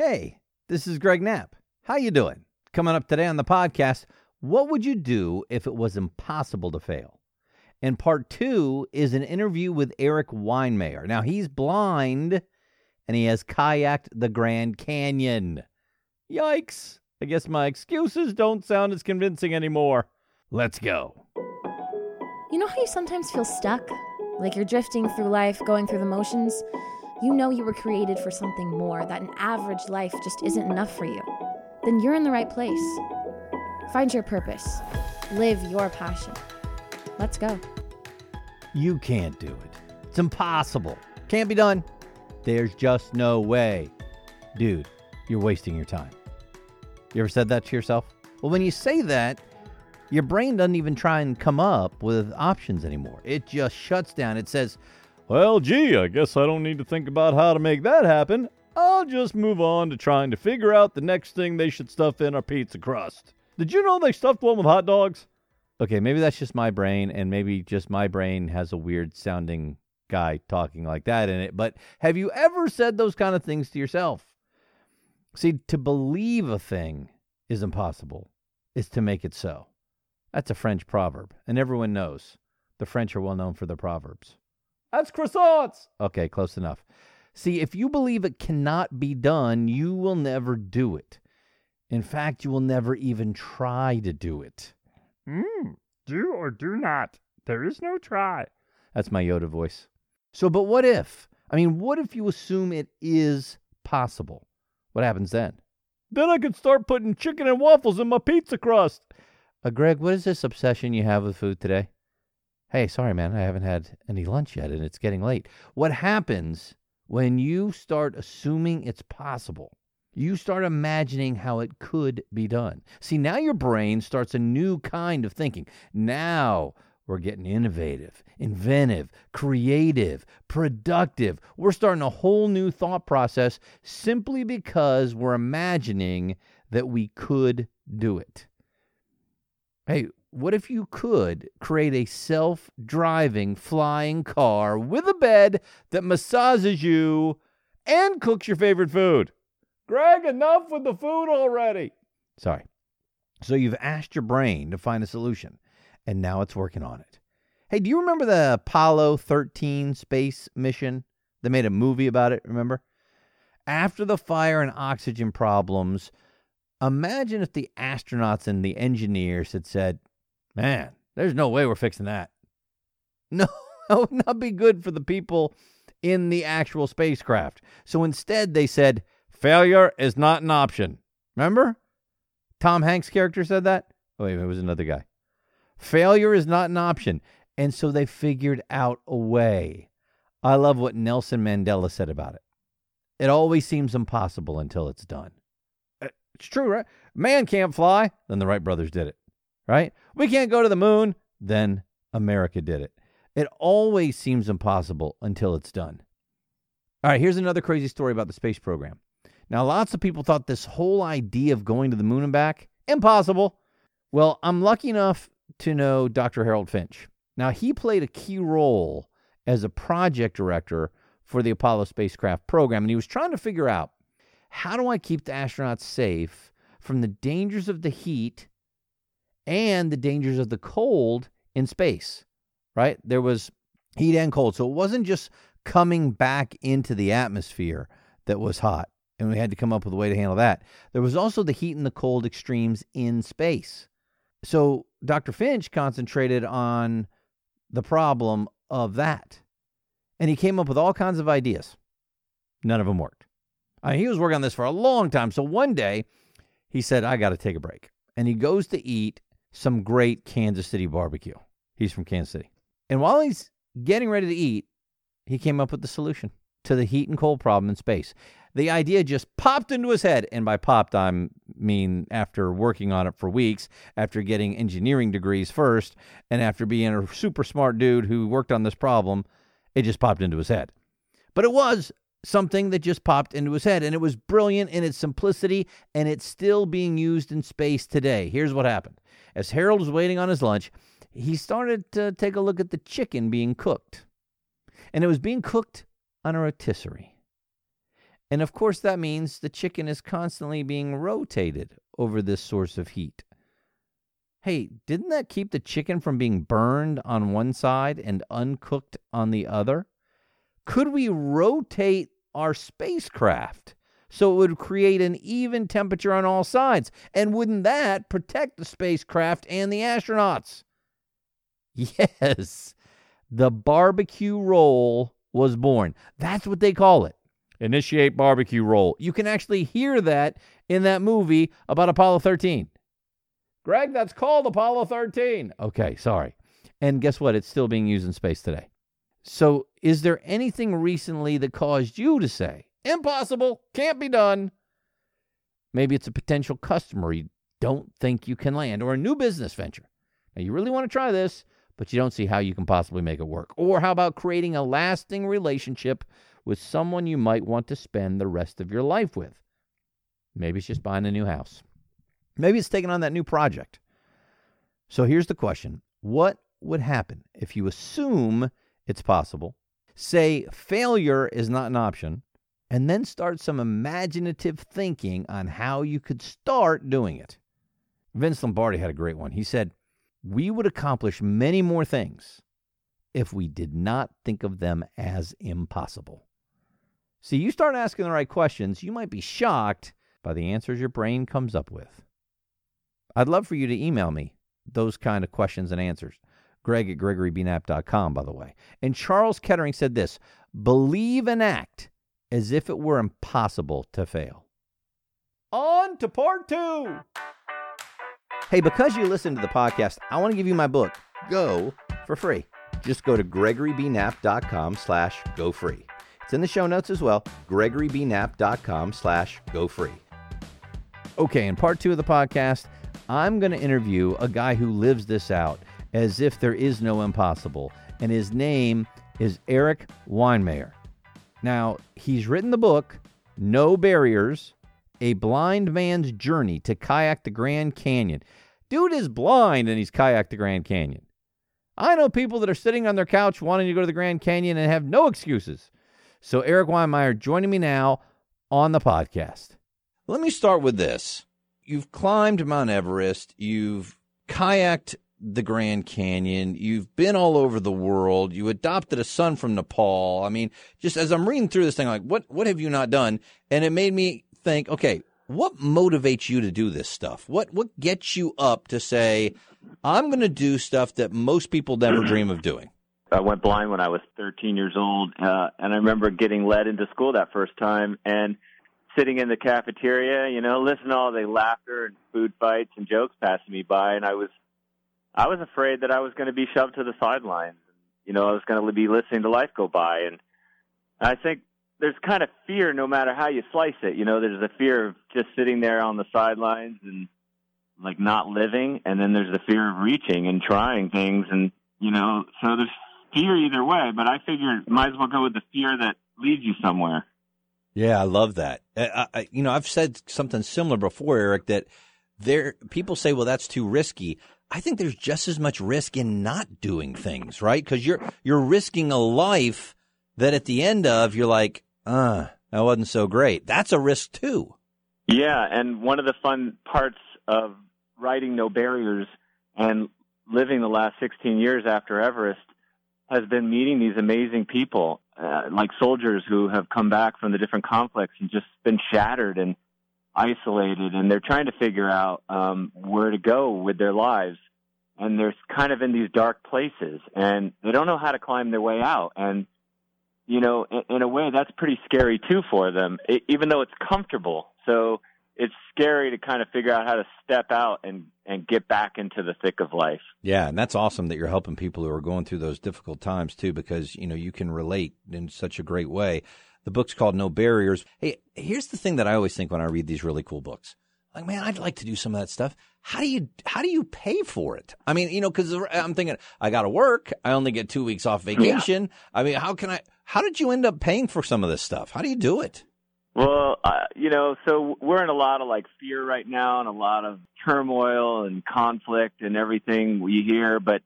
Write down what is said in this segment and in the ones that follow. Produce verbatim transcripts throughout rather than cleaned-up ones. Hey, this is Greg Knapp. How you doing? Coming up today on the podcast, what would you do if it was impossible to fail? And part two is an interview with Erik Weihenmayer. Now, he's blind, and he has kayaked the Grand Canyon. Yikes. I guess my excuses don't sound as convincing anymore. Let's go. You know how you sometimes feel stuck? Like you're drifting through life, going through the motions? You know you were created for something more, that an average life just isn't enough for you. Then you're in the right place. Find your purpose. Live your passion. Let's go. You can't do it. It's impossible. Can't be done. There's just no way. Dude, you're wasting your time. You ever said that to yourself? Well, when you say that, your brain doesn't even try and come up with options anymore. It just shuts down. It says, well, gee, I guess I don't need to think about how to make that happen. I'll just move on to trying to figure out the next thing they should stuff in our pizza crust. Did you know they stuffed one with hot dogs? Okay, maybe that's just my brain, and maybe just my brain has a weird-sounding guy talking like that in it, but have you ever said those kind of things to yourself? See, to believe a thing is impossible is to make it so. That's a French proverb, and everyone knows the French are well known for their proverbs. That's croissants! Okay, close enough. See, if you believe it cannot be done, you will never do it. In fact, you will never even try to do it. Mm, do or do not. There is no try. That's my Yoda voice. So, but what if? I mean, what if you assume it is possible? What happens then? Then I could start putting chicken and waffles in my pizza crust. Uh, Greg, what is this obsession you have with food today? Hey, sorry, man, I haven't had any lunch yet, and it's getting late. What happens when you start assuming it's possible? You start imagining how it could be done. See, now your brain starts a new kind of thinking. Now we're getting innovative, inventive, creative, productive. We're starting a whole new thought process simply because we're imagining that we could do it. Hey, what if you could create a self-driving flying car with a bed that massages you and cooks your favorite food? Greg, enough with the food already. Sorry. So you've asked your brain to find a solution, and now it's working on it. Hey, do you remember the Apollo thirteen space mission? They made a movie about it, remember? After the fire and oxygen problems, imagine if the astronauts and the engineers had said, man, there's no way we're fixing that. No, that would not be good for the people in the actual spacecraft. So instead they said, failure is not an option. Remember? Tom Hanks' character said that? Oh, wait, it was another guy. Failure is not an option. And so they figured out a way. I love what Nelson Mandela said about it. It always seems impossible until it's done. It's true, right? Man can't fly. Then the Wright brothers did it, right? We can't go to the moon. Then America did it. It always seems impossible until it's done. All right, here's another crazy story about the space program. Now, lots of people thought this whole idea of going to the moon and back, impossible. Well, I'm lucky enough to know Doctor Harold Finch. Now, he played a key role as a project director for the Apollo spacecraft program, and he was trying to figure out, how do I keep the astronauts safe from the dangers of the heat and the dangers of the cold in space, right? There was heat and cold. So it wasn't just coming back into the atmosphere that was hot, and we had to come up with a way to handle that. There was also the heat and the cold extremes in space. So Doctor Finch concentrated on the problem of that, and he came up with all kinds of ideas. None of them worked. I mean, he was working on this for a long time. So one day he said, I got to take a break. And he goes to eat some great Kansas City barbecue. He's from Kansas City. And while he's getting ready to eat, he came up with the solution to the heat and cold problem in space. The idea just popped into his head. And by popped, I mean after working on it for weeks, after getting engineering degrees first, and after being a super smart dude who worked on this problem, it just popped into his head. But it was something that just popped into his head, and it was brilliant in its simplicity, and it's still being used in space today. Here's what happened. As Harold was waiting on his lunch, he started to take a look at the chicken being cooked, and it was being cooked on a rotisserie. And of course that means the chicken is constantly being rotated over this source of heat. Hey, didn't that keep the chicken from being burned on one side and uncooked on the other? Could we rotate our spacecraft so it would create an even temperature on all sides? And wouldn't that protect the spacecraft and the astronauts? Yes, the barbecue roll was born. That's what they call it. Initiate barbecue roll. You can actually hear that in that movie about Apollo thirteen. Greg, that's called Apollo thirteen. Okay, sorry. And guess what? It's still being used in space today. So is there anything recently that caused you to say, impossible, can't be done? Maybe it's a potential customer you don't think you can land, or a new business venture. Now, you really want to try this, but you don't see how you can possibly make it work. Or how about creating a lasting relationship with someone you might want to spend the rest of your life with? Maybe it's just buying a new house. Maybe it's taking on that new project. So here's the question. What would happen if you assume it's possible, say failure is not an option, and then start some imaginative thinking on how you could start doing it? Vince Lombardi had a great one. He said, we would accomplish many more things if we did not think of them as impossible. See, you start asking the right questions, you might be shocked by the answers your brain comes up with. I'd love for you to email me those kind of questions and answers. Greg at Gregory B Knapp dot com, by the way. And Charles Kettering said this, believe and act as if it were impossible to fail. On to part two. Hey, because you listen to the podcast, I want to give you my book, Go, for free. Just go to GregoryBKnapp.com slash go free. It's in the show notes as well, GregoryBKnapp.com slash go free. Okay, in part two of the podcast, I'm going to interview a guy who lives this out as if there is no impossible, and his name is Erik Weihenmayer. Now, he's written the book, No Barriers, A Blind Man's Journey to Kayak the Grand Canyon. Dude is blind and he's kayaked the Grand Canyon. I know people that are sitting on their couch wanting to go to the Grand Canyon and have no excuses. So Erik Weihenmayer joining me now on the podcast. Let me start with this. You've climbed Mount Everest. You've kayaked the Grand Canyon. You've been all over the world. You adopted a son from Nepal. I mean, just as I'm reading through this thing, like, what, what have you not done? And it made me think, okay, what motivates you to do this stuff? What, what gets you up to say, I'm going to do stuff that most people never dream of doing? I went blind when I was thirteen years old. Uh, and I remember getting led into school that first time and sitting in the cafeteria, you know, listening to all the laughter and food fights and jokes passing me by. And I was, I was afraid that I was going to be shoved to the sidelines. You know, I was going to be listening to life go by. And I think there's kind of fear no matter how you slice it. You know, there's the fear of just sitting there on the sidelines and, like, not living. And then there's the fear of reaching and trying things. And, you know, so there's fear either way. But I figured might as well go with the fear that leads you somewhere. Yeah, I love that. I, I, you know, I've said something similar before, Erik, that there people say, well, that's too risky. I think there's just as much risk in not doing things, right? Because you're you're risking a life that at the end of you're like, uh, that wasn't so great. That's a risk too. Yeah, and one of the fun parts of writing No Barriers and living the last sixteen years after Everest has been meeting these amazing people, uh, like soldiers who have come back from the different conflicts and just been shattered and isolated, and they're trying to figure out um, where to go with their lives, and they're kind of in these dark places, and they don't know how to climb their way out, and, you know, in, in a way, that's pretty scary, too, for them, it, even though it's comfortable, so it's scary to kind of figure out how to step out and, and get back into the thick of life. Yeah, and that's awesome that you're helping people who are going through those difficult times, too, because, you know, you can relate in such a great way. The book's called No Barriers. Hey, here's the thing that I always think when I read these really cool books. Like, man, I'd like to do some of that stuff. How do you how do you pay for it? I mean, you know, because I'm thinking, I got to work. I only get two weeks off vacation. Yeah. I mean, how can I – how did you end up paying for some of this stuff? How do you do it? Well, uh, you know, so we're in a lot of, like, fear right now and a lot of turmoil and conflict and everything we hear. But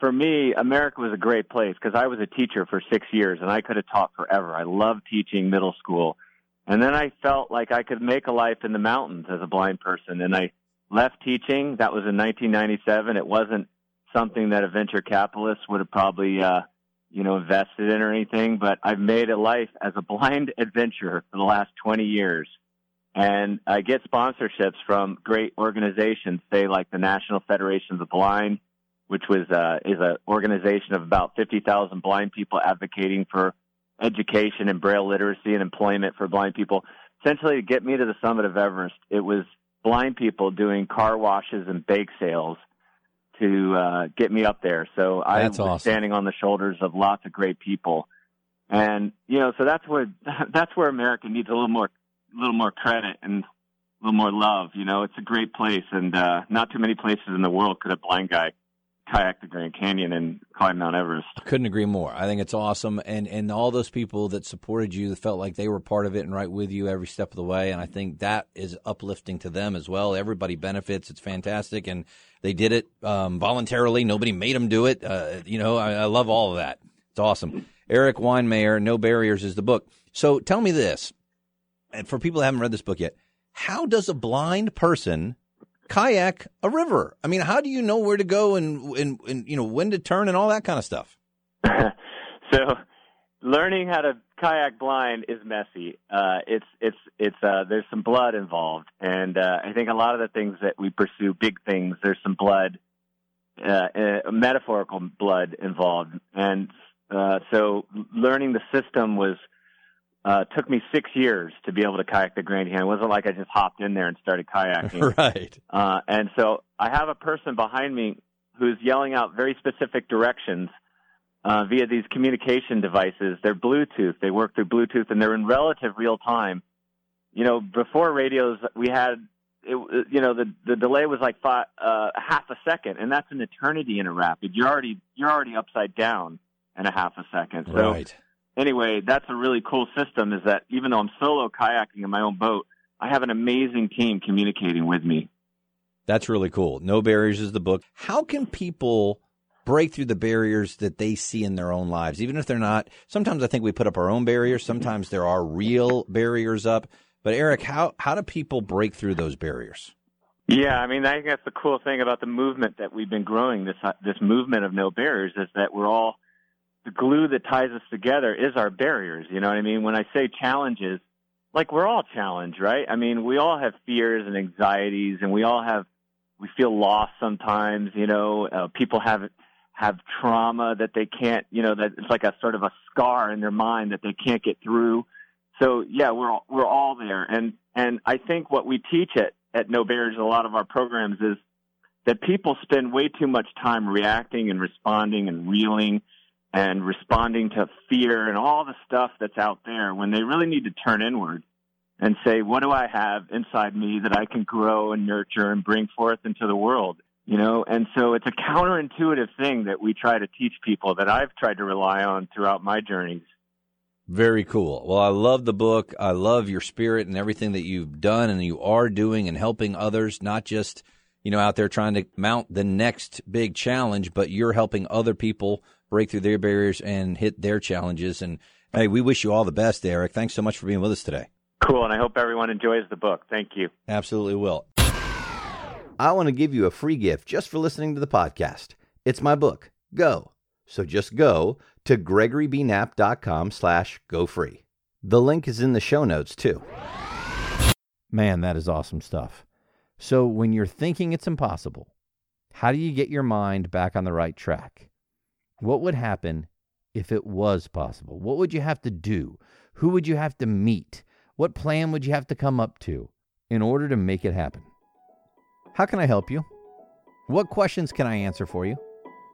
for me, America was a great place because I was a teacher for six years, and I could have taught forever. I loved teaching middle school. And then I felt like I could make a life in the mountains as a blind person. And I left teaching. That was in nineteen ninety-seven. It wasn't something that a venture capitalist would have probably, uh, you know, invested in or anything, but I've made a life as a blind adventurer for the last twenty years. And I get sponsorships from great organizations, say like the National Federation of the Blind, which was uh, is an organization of about fifty thousand blind people advocating for education and braille literacy and employment for blind people. Essentially, to get me to the summit of Everest, it was blind people doing car washes and bake sales to uh, get me up there. So I was awesome. Standing on the shoulders of lots of great people. And, you know, so that's where that's where America needs a little more a little more credit and a little more love. You know, it's a great place, and uh, not too many places in the world could a blind guy kayak the Grand Canyon and climb Mount Everest. Couldn't agree more. I think it's awesome. And and all those people that supported you that felt like they were part of it and right with you every step of the way. And I think that is uplifting to them as well. Everybody benefits. It's fantastic. And they did it um, voluntarily. Nobody made them do it. Uh, you know, I, I love all of that. It's awesome. Erik Weihenmayer, No Barriers is the book. So tell me this, and for people that haven't read this book yet, how does a blind person kayak a river? I mean, how do you know where to go and, and, and you know, when to turn and all that kind of stuff? So learning how to kayak blind is messy. Uh, it's, it's, it's, uh, there's some blood involved. And, uh, I think a lot of the things that we pursue, big things, there's some blood, uh, uh metaphorical blood involved. And, uh, so learning the system was, Uh, took me six years to be able to kayak the Grand Canyon. It wasn't like I just hopped in there and started kayaking. Right. Uh, and so I have a person behind me who's yelling out very specific directions uh, via these communication devices. They're Bluetooth. They work through Bluetooth, and they're in relative real time. You know, before radios, we had, it, you know, the, the delay was like five, uh, half a second, and that's an eternity in a rapid. You're already you're already upside down in a half a second. So, right. Anyway, that's a really cool system, is that even though I'm solo kayaking in my own boat, I have an amazing team communicating with me. That's really cool. No Barriers is the book. How can people break through the barriers that they see in their own lives, even if they're not? Sometimes I think we put up our own barriers. Sometimes there are real barriers up. But, Erik, how, how do people break through those barriers? Yeah, I mean, I think that's the cool thing about the movement that we've been growing, this this movement of No Barriers, is that we're all – the glue that ties us together is our barriers. You know what I mean? When I say challenges, like we're all challenged, right? I mean, we all have fears and anxieties, and we all have, we feel lost sometimes, you know, uh, people have, have trauma that they can't, you know, that it's like a sort of a scar in their mind that they can't get through. So yeah, we're all, we're all there. And, and I think what we teach at, at No Barriers, a lot of our programs, is that people spend way too much time reacting and responding and reeling and responding to fear and all the stuff that's out there, when they really need to turn inward and say, what do I have inside me that I can grow and nurture and bring forth into the world? You know, and so it's a counterintuitive thing that we try to teach people, that I've tried to rely on throughout my journeys. Very cool. Well, I love the book. I love your spirit and everything that you've done and you are doing and helping others, not just, you know, out there trying to mount the next big challenge, but you're helping other people break through their barriers and hit their challenges. And hey, we wish you all the best, Erik. Thanks so much for being with us today. Cool, and I hope everyone enjoys the book. Thank you. Absolutely will. I want to give you a free gift just for listening to the podcast. It's my book, Go. So just go to GregoryBKnapp.com slash go free. The link is in the show notes too. Man, that is awesome stuff. So when you're thinking it's impossible, how do you get your mind back on the right track? What would happen if it was possible? What would you have to do? Who would you have to meet? What plan would you have to come up to in order to make it happen? How can I help you? What questions can I answer for you?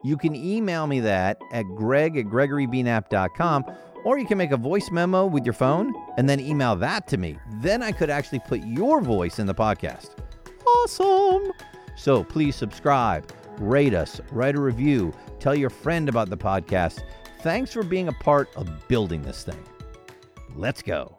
You can email me that at greg at gregorybknapp.com, or you can make a voice memo with your phone and then email that to me. Then I could actually put your voice in the podcast. Awesome! So please subscribe, rate us, write a review, tell your friend about the podcast. Thanks for being a part of building this thing. Let's go.